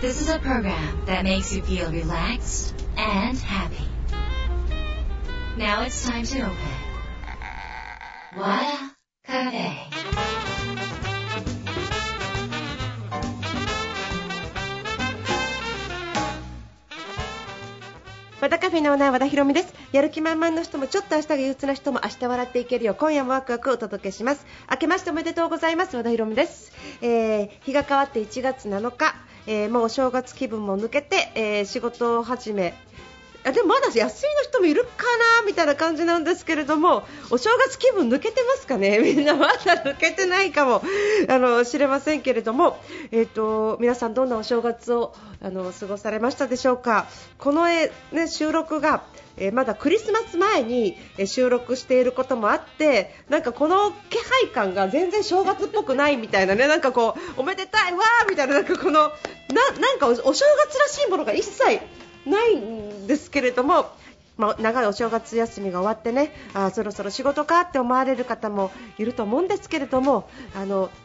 This is a program that makes you feel relaxed and happy. Now it's time to open Wada Cafe. 和田カフェのオーナー和田ひろみです。やる気満々の人もちょっと明日が憂鬱な人も明日笑っていけるよう今夜もワクワクをお届けします。明けましておめでとうございます。和田ひろみです。日が変わって1月7日、もう正月気分も抜けて、仕事を始めでもまだ休みの人もいるかなみたいな感じなんですけれども、お正月気分抜けてますかね。みんなまだ抜けてないかもしれませんけれども、皆さんどんなお正月を過ごされましたでしょうか。この、収録が、まだクリスマス前に収録していることもあって、なんかこの気配感が全然正月っぽくないみたいなねなんかこうおめでたいわーみたいななんかこのなんかお正月らしいものが一切ないんですけれども、長いお正月休みが終わってね、そろそろ仕事かって思われる方もいると思うんですけれども、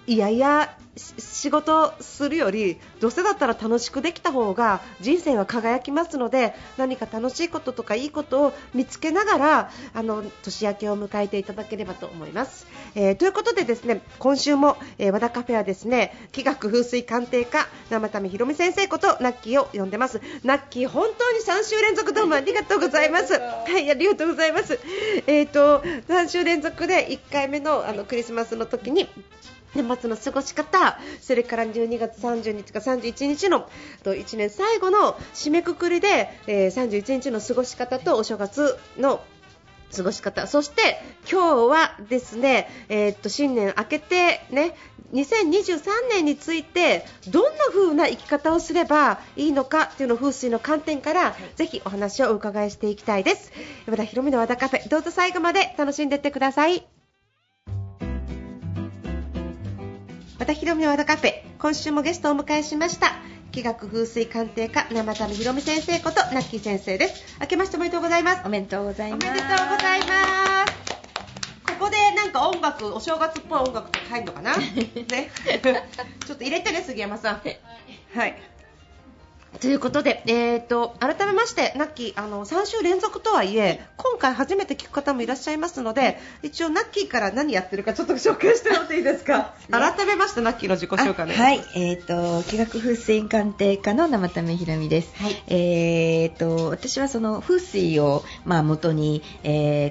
いやいや仕事するよりどうせだったら楽しくできた方が人生は輝きますので、何か楽しいこととかいいことを見つけながら年明けを迎えていただければと思います、ということでですね、今週も、和田カフェはですね、気学風水鑑定家生田目ひろみ先生ことナッキーを呼んでます。ナッキー本当に3週連続どうもありがとうございます。はい、ありがとうございます。3週連続で1回目のクリスマスの時に年末の過ごし方、それから12月30日か31日の1年最後の締めくくりで、31日の過ごし方とお正月の過ごし方、そして今日はですね、新年明けてね、2023年についてどんな風な生き方をすればいいのかというのを風水の観点から、ぜひお話をお伺いしていきたいです。和田ひろみの和田カフェ、どうぞ最後まで楽しんでいってください。和田ひろみの和田カフェ、今週もゲストをお迎えしました。気学風水鑑定家生田目ひろみ先生ことナッキー先生です。明けましておめでとうございます。おめでとうございます。おめでとうございます。ここでなんか音楽、お正月っぽい音楽とか入るのかな、ね、ちょっと入れてね杉山さん。はいということで、改めましてナッキー、3週連続とはいえ今回初めて聞く方もいらっしゃいますので、一応ナッキーから何やってるかちょっと紹介してもらっていいですか。改めましてナッキーの自己紹介です。はい、気学風水鑑定家の生田目ひろみです。はい、私はその風水を、元に、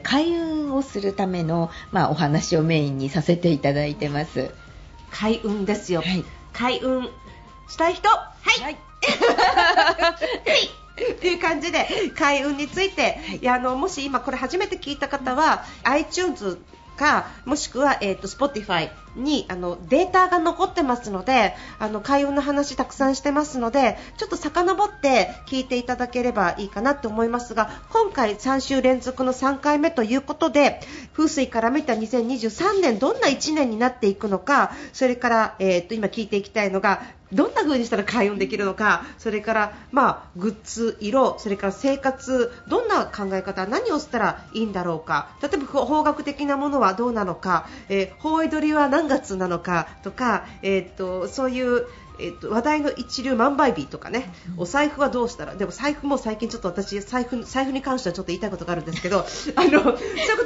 開運をするための、お話をメインにさせていただいてます。開運ですよ。はい、開運したい人、はい、はいっていう感じで開運について、いやもし今これ初めて聞いた方は、iTunes かもしくは、Spotify にデータが残ってますので、開運の話たくさんしてますので、ちょっと遡って聞いていただければいいかなと思いますが、今回3週連続の3回目ということで、風水から見た2023年どんな1年になっていくのか、それから、今聞いていきたいのがどんな風にしたら開運できるのか、それから、グッズ、色、それから生活、どんな考え方、何をしたらいいんだろうか、例えば方角的なものはどうなのか、方位取りは何月なのかとか、そういう、話題の一流万倍日とかね、お財布はどうしたら、でも財布も最近ちょっと私財布に関してはちょっと言いたいことがあるんですけどそういうこ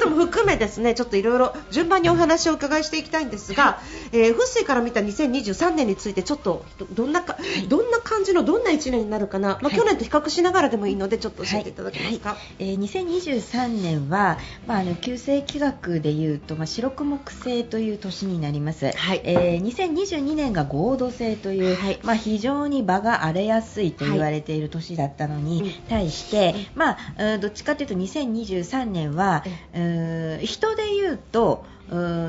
とも含めですね、ちょっといろいろ順番にお話を伺いしていきたいんですが、風水から見た2023年についてちょっとどんな感じのどんな1年になるかな、去年と比較しながらでもいいのでちょっと教えていただけますか。2023年は、旧世紀学でいうと、白く木星という年になります。2022年が合土星という非常に場が荒れやすいと言われている年だったのに、対して、どっちかというと2023年は、人で言うと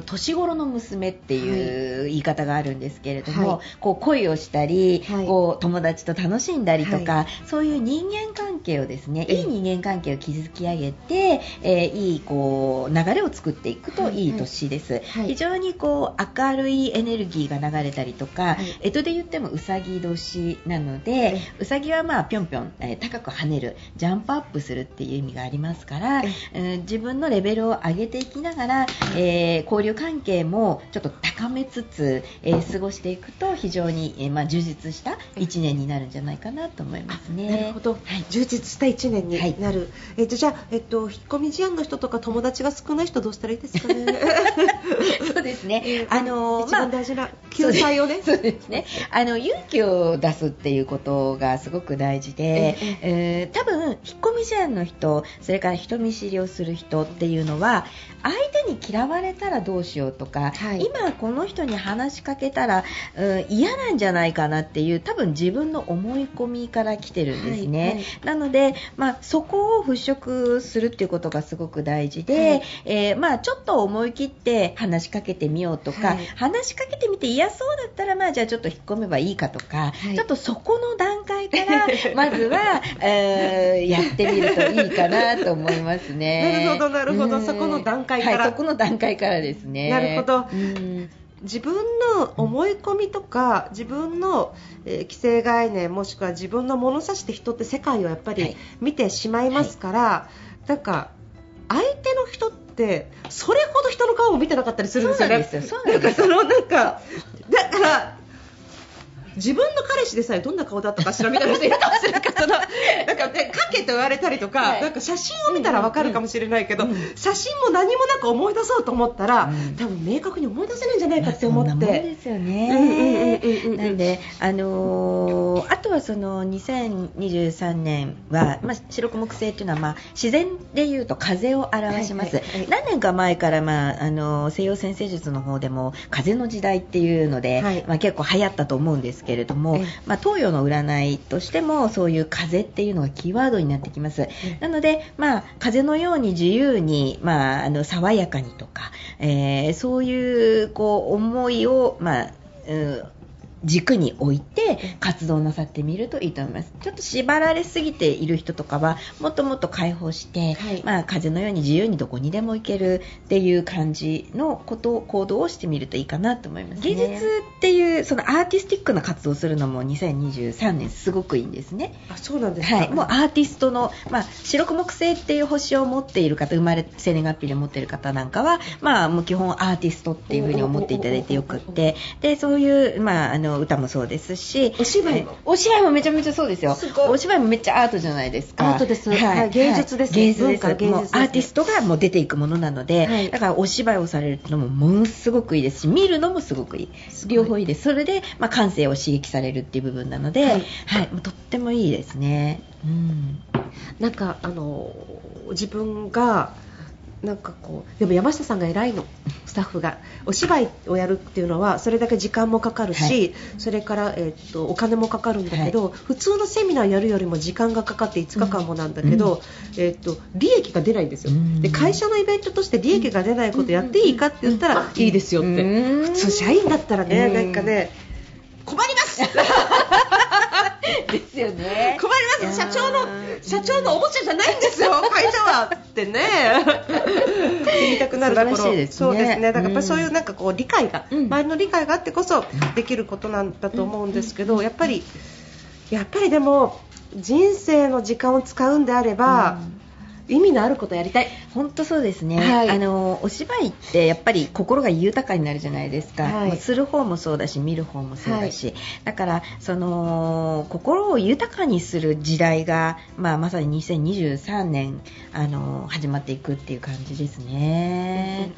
年頃の娘っていう言い方があるんですけれども、こう恋をしたり、こう友達と楽しんだりとか、そういう人間関係をですね、いい人間関係を築き上げて、いいこう流れを作っていくといい年です。非常にこう明るいエネルギーが流れたりとか、干支で言ってもうさぎ年なので、うさぎはぴょんぴょん高く跳ねる、ジャンプアップするっていう意味がありますから、自分のレベルを上げていきながら、交流関係もちょっと高めつつ、過ごしていくと非常に、充実した1年になるんじゃないかなと思いますね。なるほど、はい、充実した1年になる、はい。じゃあ、引っ込み思案の人とか友達が少ない人どうしたらいいですかねそうですね、一番大事な救済をね、そうですね、勇気を出すっていうことがすごく大事で、多分引っ込み思案の人、それから人見知りをする人っていうのは相手に嫌われたらどうしようとか、はい、今この人に話しかけたら、嫌なんじゃないかなっていう、多分自分の思い込みから来てるんですね、はいはい、なので、そこを払拭するっていうことがすごく大事で、はい、ちょっと思い切って話しかけてみようとか、はい、話しかけてみて嫌そうだったら、じゃあちょっと引っ込めばいいかとか、はい、ちょっとそこの段階からまずはやってみるといいかなと思いますねなるほどなるほど、そこの段階から、はい、そこの段階からですね。なるほど、自分の思い込みとか、自分の、既成概念、もしくは自分の物差しで人って世界をやっぱり見てしまいますから、はい、なんか相手の人ってそれほど人の顔を見てなかったりするんですよね。だから自分の彼氏でさえどんな顔だったかしらみたいな人いるかもしれないからなんかね、かけと言われたりとか、はい、なんか写真を見たらわかるかもしれないけど、写真も何もなく思い出そうと思ったら、多分明確に思い出せないんじゃないかって思って、そんなもんですよね。なんで、あとはその2023年は、白く木星というのは、自然でいうと風を表します、何年か前から、西洋占星術の方でも風の時代っていうので、結構流行ったと思うんですけれども、東洋の占いとしてもそういう風っていうのがキーワードになってきます。なので、風のように自由に、爽やかにとか、そういう思いを、軸に置いて活動なさってみるといいと思います。ちょっと縛られすぎている人とかはもっともっと解放して、風のように自由にどこにでも行けるっていう感じのことを行動をしてみるといいかなと思います、ね。芸術っていうそのアーティスティックな活動をするのも2023年すごくいいんですね。あ、そうなんですか。もうアーティストの、白く木星っていう星を持っている方、生まれ生年月日で持っている方なんかは、もう基本アーティストっていう風に思っていただいてよくって、でそういう、歌もそうですし、お芝居もめちゃめちゃそうですよ。お芝居もめっちゃアートじゃないですか。アートです、はい、芸術です、芸術です。もうアーティストがもう出ていくものなので、だからお芝居をされるのもものすごくいいですし、見るのもすごくいい、両方いいです。それで、感性を刺激されるっていう部分なので、とってもいいですね、なんか自分がなんかでも山下さんが偉いの、スタッフがお芝居をやるっていうのはそれだけ時間もかかるし、それから、お金もかかるんだけど、普通のセミナーやるよりも時間がかかって5日間もなんだけど、利益が出ないんですよ、で会社のイベントとして利益が出ないことやっていいかって言ったら、いいですよって、普通社員だったらね、なんかね、困りますですよね。困ります。社長のおもちゃじゃないんですよ、会社はってね言いたくなるところ。素晴らしいですね。そうですね。だからそういうなんか理解が、周りの理解があってこそできることなんだと思うんですけど、やっぱりでも人生の時間を使うんであれば、意味のあることをやりたい。本当そうですね、お芝居ってやっぱり心が豊かになるじゃないですか、する方もそうだし見る方もそうだし、だからその心を豊かにする時代が、まさに2023年始まっていくっていう感じですね。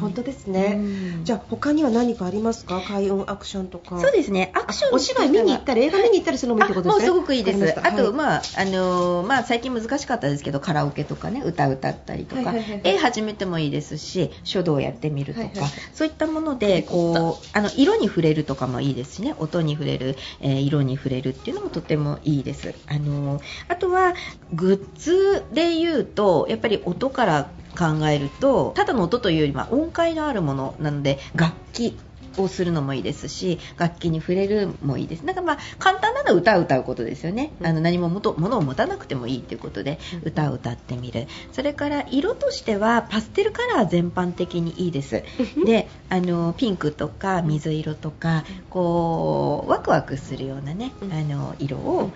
本当ですね、じゃあ他には何かありますか？開運アクションとか。そうですね、アクション、お芝居見に行ったり映画見に行ったりするのもいいってことですね。もうすごくいいです。あと、最近難しかったですけど、カラオケとかね、歌ったりとか、絵始めてもいいですし、書道やってみるとか、そういったもので色に触れるとかもいいですしね、音に触れる、色に触れるっていうのもとてもいいです。あとはグッズでいうと、やっぱり音から考えると、ただの音というよりは音階のあるものなので、楽器をするのもいいですし、楽器に触れるもいいです。なんか簡単なのは歌を歌うことですよね、何も物を持たなくてもいいということで歌を歌ってみる。それから色としてはパステルカラー全般的にいいですで、ピンクとか水色とか、ワクワクするようなね、色を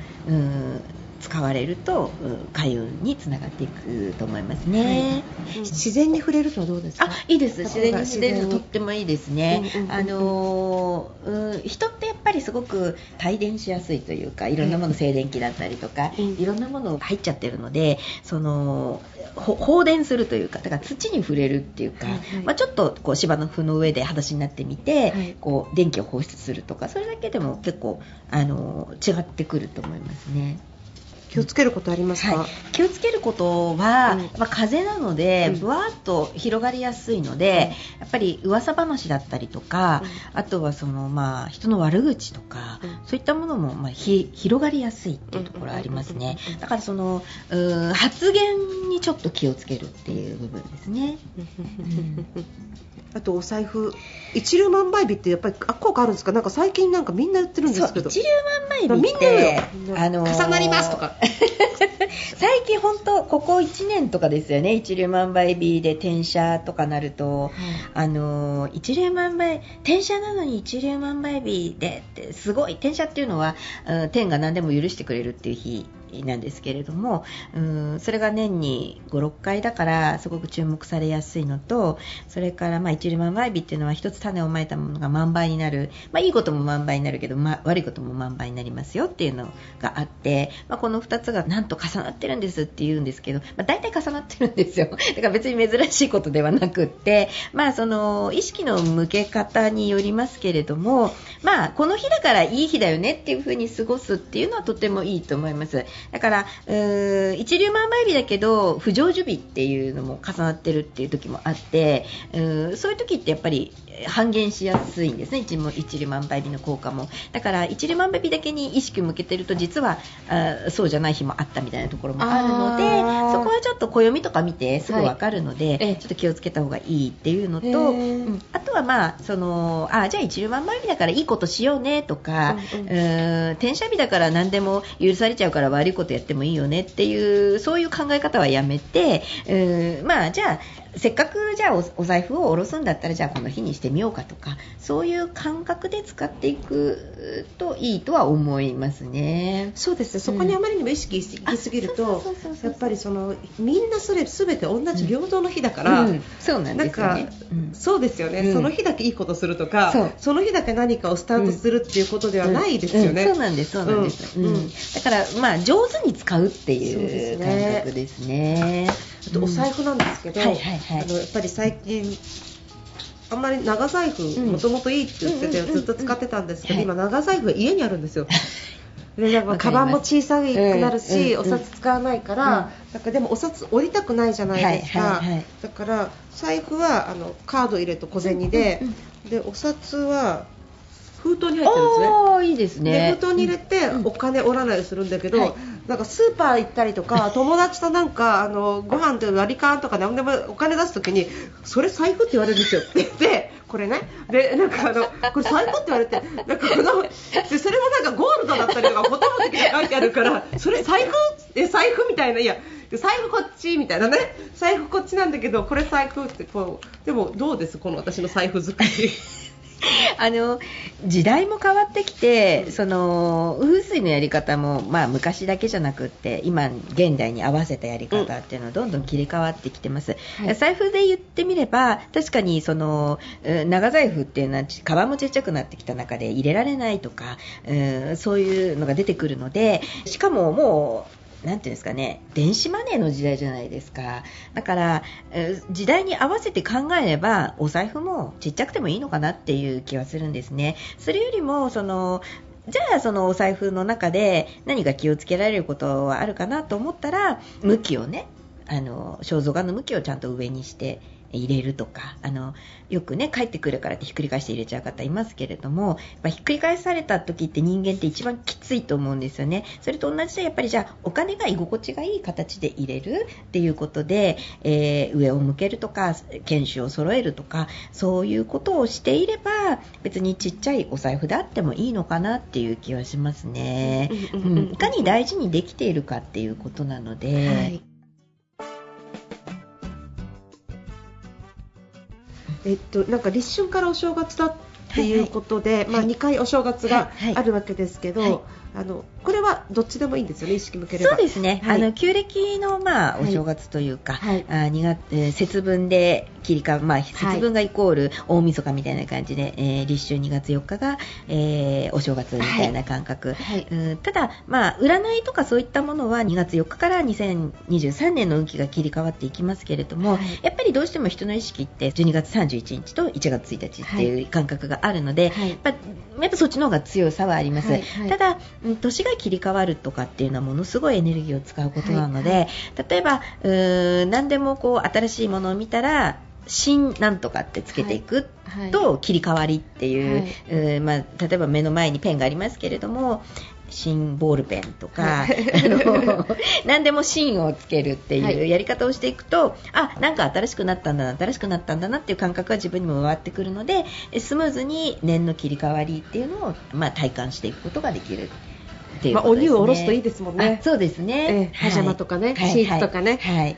使われると開運につながっていくと思いますね、はい、自然に触れるとどうですか？あ、いいです。自然に触れるととってもいいですね、うんうんうん、人ってやっぱりすごく帯電しやすいというか、いろんなもの、静電気だったりとか、うん、いろんなもの入っちゃってるので、その放電するというか、だから土に触れるっていうか、はいはい、ちょっとこう芝の布の上で裸足になってみて、はい、こう電気を放出するとか、それだけでも結構違ってくると思いますね。気をつけることありますか？はい、気をつけることは、風なのでぶわーっと広がりやすいので、やっぱり噂話だったりとか、あとは人の悪口とか、そういったものも広がりやすいっていうところありますね。だから発言にちょっと気をつけるっていう部分ですね。あとお財布、一粒万倍日ってやっぱり効果あるんですか？なんか最近なんかみんな言ってるんですけど、そう、一粒万倍日って重なりますとか最近本当ここ1年とかですよね。一粒万倍日で転写とかなると、一粒万倍、転写なのに一粒万倍日でってすごい。転写っていうのは天が何でも許してくれるっていう日なんですけれども、それが年に 5,6 回だからすごく注目されやすいのと、それから一粒万倍日っていうのは一つ種をまいたものが万倍になる、いいことも万倍になるけど、悪いことも万倍になりますよっていうのがあって、この2つがなんと重なってるんですって言うんですけど、大体重なってるんですよ。だから別に珍しいことではなくって、その意識の向け方によりますけれども、この日だからいい日だよねっていうふうに過ごすっていうのはとてもいいと思います。だから一粒万倍日だけど不成就日っていうのも重なってるっていう時もあって、そういう時ってやっぱり半減しやすいんですね、一粒万倍日の効果も。だから一粒万倍日だけに意識を向けてると、実はそうじゃない日もあったみたいなところもあるので、そこはちょっと暦とか見てすぐ分かるので、ちょっと気をつけた方がいいっていうのと、あとはじゃあ一粒万倍日だからいいことしようねとか、転写日だから何でも許されちゃうから悪いことやってもいいよねっていう、そういう考え方はやめて、じゃあせっかくじゃあお財布を下ろすんだったら、じゃあこの日にしてみようかとか、そういう感覚で使っていくといいとは思いますね。そうですね、そこにあまりにも意識しすぎると、やっぱりみんなそれ全て同じ平等の日だから、そうなんですよね。そうですよね、その日だけいいことするとか、その日だけ何かをスタートするっていうことではないですよね。そうなんです、そうなんです、だから上手に使うっていう感覚ですね。あとお財布なんですけど、やっぱり最近あんまり長財布もともといいって言っててずっと使ってたんですけど、今長財布が家にあるんですよ。でカバンも小さくなるし、お札使わないから、だからでもお札折りたくないじゃないですか、だから財布はカード入れと小銭で、でお札は封筒に入ってるんですね。いいですね。封筒に入れてお金折らないようにするんだけど、なんかスーパー行ったりとか、友達となんかご飯で割り勘とか何でもお金出すときに、それ財布って言われるんですよって言って、これね、でなんかこれ財布って言われて、なんかでそれもなんかゴールドだったりとかボタン的な書いてあるから、それ財布財布みたいな、いや財布こっちみたいなね、財布こっちなんだけどこれ財布って、こうでもどうですこの私の財布作り。時代も変わってきて、風水のやり方も、昔だけじゃなくって今現代に合わせたやり方っていうのはどんどん切り替わってきてます、財布で言ってみれば、確かに長財布っていうのはカバンもちっちゃくなってきた中で入れられないとか、そういうのが出てくるので、しかももうなんていうんですかね、電子マネーの時代じゃないですか。だから時代に合わせて考えればお財布もちっちゃくてもいいのかなっていう気はするんですね。それよりもじゃあお財布の中で何か気をつけられることはあるかなと思ったら、向きをね、肖像画の向きをちゃんと上にして入れるとか、よくね、帰ってくるからってひっくり返して入れちゃう方いますけれども、ひっくり返された時って人間って一番きついと思うんですよね。それと同じで、やっぱりじゃあお金が居心地がいい形で入れるっていうことで、上を向けるとか犬種を揃えるとか、そういうことをしていれば別にちっちゃいお財布であってもいいのかなっていう気はしますね。いかに大事にできているかっていうことなので、なんか立春からお正月だっっていうことで、はいはい、まあ、2回お正月があるわけですけど、はいはいはい、これはどっちでもいいんですよね、意識向ければ。そうですね、はい、旧暦の、まあ、お正月というか、はいはい、節分で切り替わる、まあ、節分がイコール大晦日みたいな感じで、はい、立春2月4日が、お正月みたいな感覚、はいはい、ただ、まあ、占いとかそういったものは2月4日から2023年の運気が切り替わっていきますけれども、はい、やっぱりどうしても人の意識って12月31日と1月1日っていう感覚があるので、はい、やっぱそっちの方が強さはあります、はいはい、ただ年が切り替わるとかっていうのはものすごいエネルギーを使うことなので、はいはい、例えば何でもこう新しいものを見たら新なんとかってつけていくと切り替わりっていう、はいはい、まあ、例えば目の前にペンがありますけれども新ボールペンとか何でも新をつけるっていうやり方をしていくと、はい、あ、なんか新しくなったんだなっていう感覚が自分にも回ってくるので、スムーズに年の切り替わりっていうのを、まあ、体感していくことができる。まあ、お乳を下ろすといいですもんね。そうですね、パジャマとかね、はい、シーツとかね、はいはい、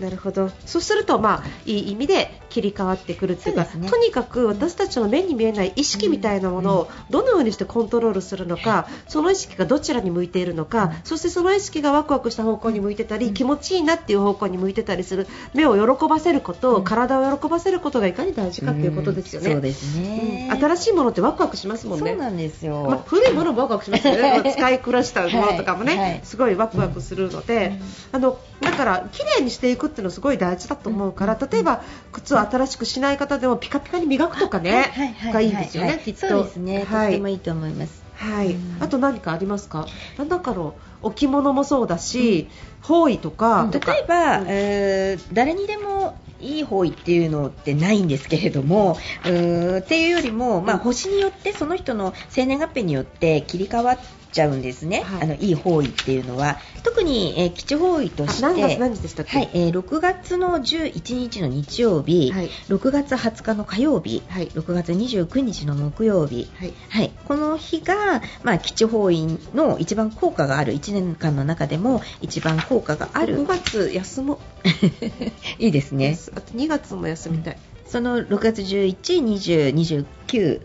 なるほど。そうすると、まあ、いい意味で切り替わってくるっていうか、とにかく私たちの目に見えない意識みたいなものをどのようにしてコントロールするのか、その意識がどちらに向いているのか、そしてその意識がワクワクした方向に向いてたり、気持ちいいなっていう方向に向いてたりする、目を喜ばせること、体を喜ばせることがいかに大事かということですよね。そうですね、うん、新しいものってワクワクしますもんね。そうなんですよ、まあ、古いものもワクワクしますよね使いこなしたものとかもね、はいはい、すごいワクワクするので、だから綺麗にしていくっていうのすごい大事だと思うから、例えば靴を新しくしない方でもピカピカに磨くとかね、がいいんですよね、きっと。そうですね、はい、とてもいいと思います。はい、あと何かありますか？なんだかの置物もそうだし、方位とか、例えば、誰にでもいい方位っていうのってないんですけれども、っていうよりも、まあ、星によってその人の生年月日によって切り替わってちゃうんですね、はい、いい方位っていうのは特に、基地方位として何日でしたっけ、はい、6月の11日の日曜日、はい、6月20日の火曜日、はい、6月29日の木曜日、はいはい、この日が、まあ、基地方位の一番効果がある、1年間の中でも一番効果がある。6月休もいいですね。あと2月も休みたい、うん、その6月11、20、29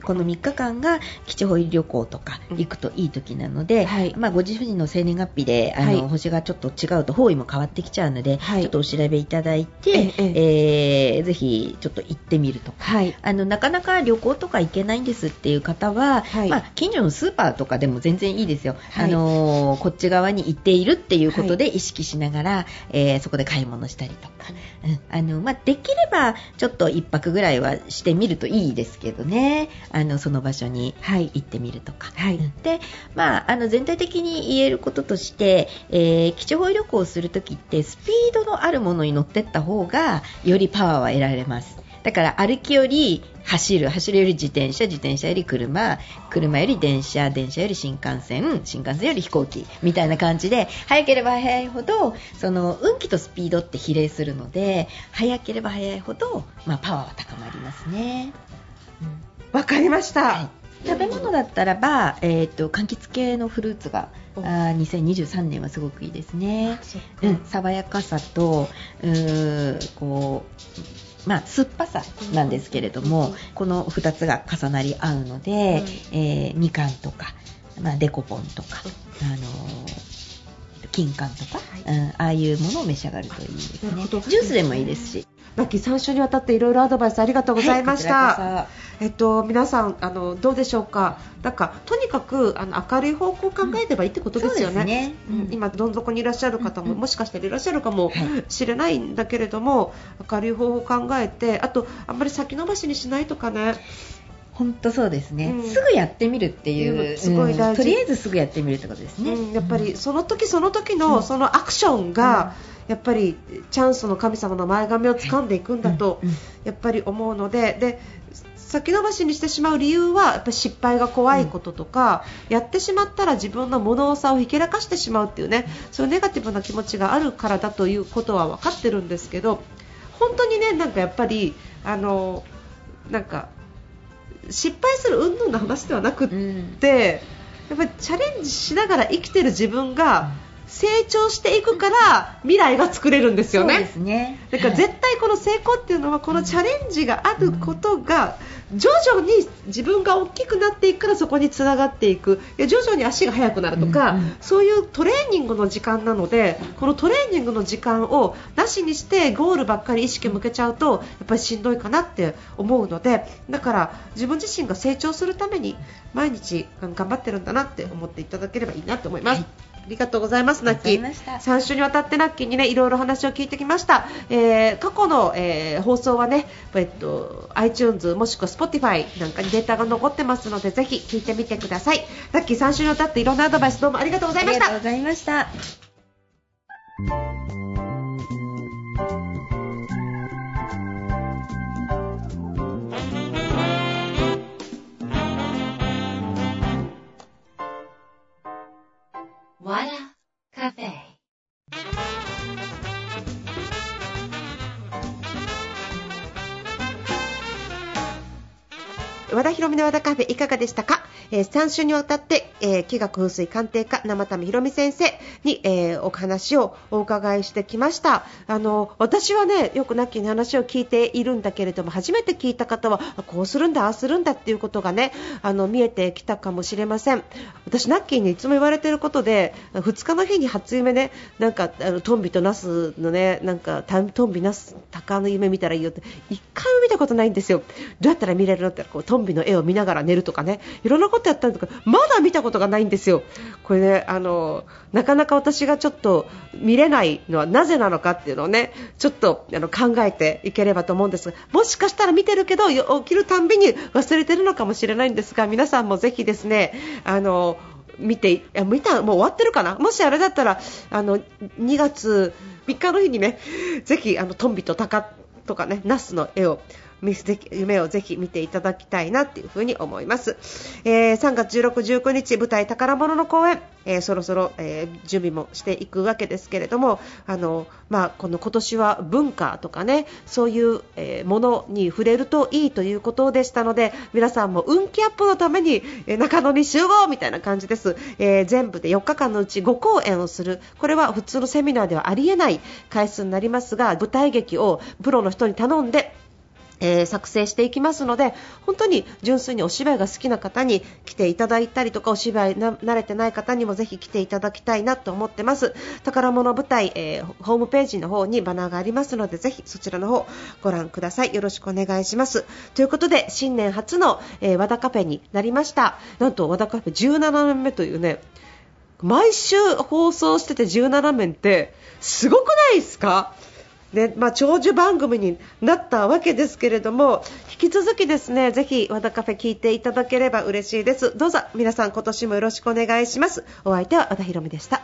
この3日間が基地方位旅行とか行くといい時なので、うん、はい、まあ、ご自身の生年月日ではい、星がちょっと違うと方位も変わってきちゃうので、はい、ちょっとお調べいただいて、ぜひちょっと行ってみるとか、はい、なかなか旅行とか行けないんですっていう方は、はい、まあ、近所のスーパーとかでも全然いいですよ、はい、こっち側に行っているっていうことで意識しながら、はい、そこで買い物したりとか、うん、まあ、できればちょっと一泊ぐらいはしてみるといいですけどね、その場所に行ってみるとか、はい、で、まあ、全体的に言えることとして、基地方位旅行をするときってスピードのあるものに乗っていった方がよりパワーは得られます。だから歩きより走るより自転車より車より電車より新幹線より飛行機みたいな感じで、早ければ早いほどその運気とスピードって比例するので、早ければ早いほど、まあ、パワーは高まりますね。わかりました、はい。食べ物だったらば、柑橘系のフルーツが2023年はすごくいいですね。うん、爽やかさとこう、まあ、酸っぱさなんですけれども、この2つが重なり合うので、みかんとか、まあ、デコポンとか、金柑とか、うん、ああいうものを召し上がるといいですね。ジュースでもいいですし。マキ3週にわたっていろいろアドバイスありがとうございました、はい。皆さんどうでしょうか。なんかとにかく明るい方向を考えればいいってことですよね、うん、そうですね、うん、今どん底にいらっしゃる方も、もしかしたらいらっしゃるかもしれないんだけれども、明るい方法を考えて、あとあんまり先延ばしにしないとかね。本当そうですね、うん、すぐやってみるっていう、すごい大事、とりあえずすぐやってみるってことですね、うん、やっぱりその時その時のそのアクションが、やっぱりチャンスの神様の前髪を掴んでいくんだとやっぱり思うので、先延ばしにしてしまう理由はやっぱり失敗が怖いこととか、やってしまったら自分の物差しをひけらかしてしまうっていうね、そういうネガティブな気持ちがあるからだということは分かってるんですけど、本当にね、なんかやっぱりなんか失敗する云々の話ではなくって、やっぱりチャレンジしながら生きてる自分が成長していくから未来が作れるんですよね。そうですね。だから絶対この成功っていうのはこのチャレンジがあることが徐々に自分が大きくなっていくからそこにつながっていく、徐々に足が速くなるとか、そういうトレーニングの時間なので、このトレーニングの時間をなしにしてゴールばっかり意識向けちゃうとやっぱりしんどいかなって思うので、だから自分自身が成長するために毎日頑張ってるんだなって思っていただければいいなと思います。はい、ありがとうございます。ナッキー3週にわたってナッキーにねいろいろ話を聞いてきました。過去の、放送はね、iTunes もしくは Spotify なんかにデータが残ってますのでぜひ聞いてみてください。ナッキー3週にわたっていろんなアドバイスどうもありがとうございました。ありがとうございました。Wada Cafe。 和田裕美の和田カフェいかがでしたか。3週にわたって、気学風水鑑定家生田目裕美先生に、お話をお伺いしてきました。私はねよくナッキーの話を聞いているんだけれども、初めて聞いた方はこうするんだああするんだっていうことがね見えてきたかもしれません。私ナッキーにいつも言われていることで、2日の日に初夢ねなんかトンビとナスのねなんかトンビナス鷹の夢見たらいいよって1回も見たことないんですよ。どうやったら見れるのってこうトンビの絵を見ながら寝るとかね、いろんなことやったんですけどまだ見たことがないんですよ。これねなかなか私がちょっと見れないのはなぜなのかっていうのをねちょっと考えていければと思うんですが、もしかしたら見てるけど起きるたんびに忘れてるのかもしれないんですが、皆さんもぜひですね見たもう終わってるかな、もしあれだったら2月3日の日にねぜひトンビとタカとかねナスの絵を夢をぜひ見ていただきたいなというふうに思います。3月16、19日舞台宝物の公演、そろそろ、準備もしていくわけですけれども、この今年は文化とかねそういう、ものに触れるといいということでしたので、皆さんも運気アップのために、中野に集合みたいな感じです。全部で4日間のうち5公演をする、これは普通のセミナーではありえない回数になりますが、舞台劇をプロの人に頼んで作成していきますので、本当に純粋にお芝居が好きな方に来ていただいたりとか、お芝居慣れてない方にもぜひ来ていただきたいなと思ってます。宝物舞台、ホームページの方にバナーがありますのでぜひそちらの方ご覧ください。よろしくお願いします。ということで新年初の、和田カフェになりました。なんと和田カフェ17年目というね、毎週放送してて17年ってすごくないですかね。長寿番組になったわけですけれども、引き続きですねぜひ和田カフェ聞いていただければ嬉しいです。どうぞ皆さん今年もよろしくお願いします。お相手は和田裕美でした。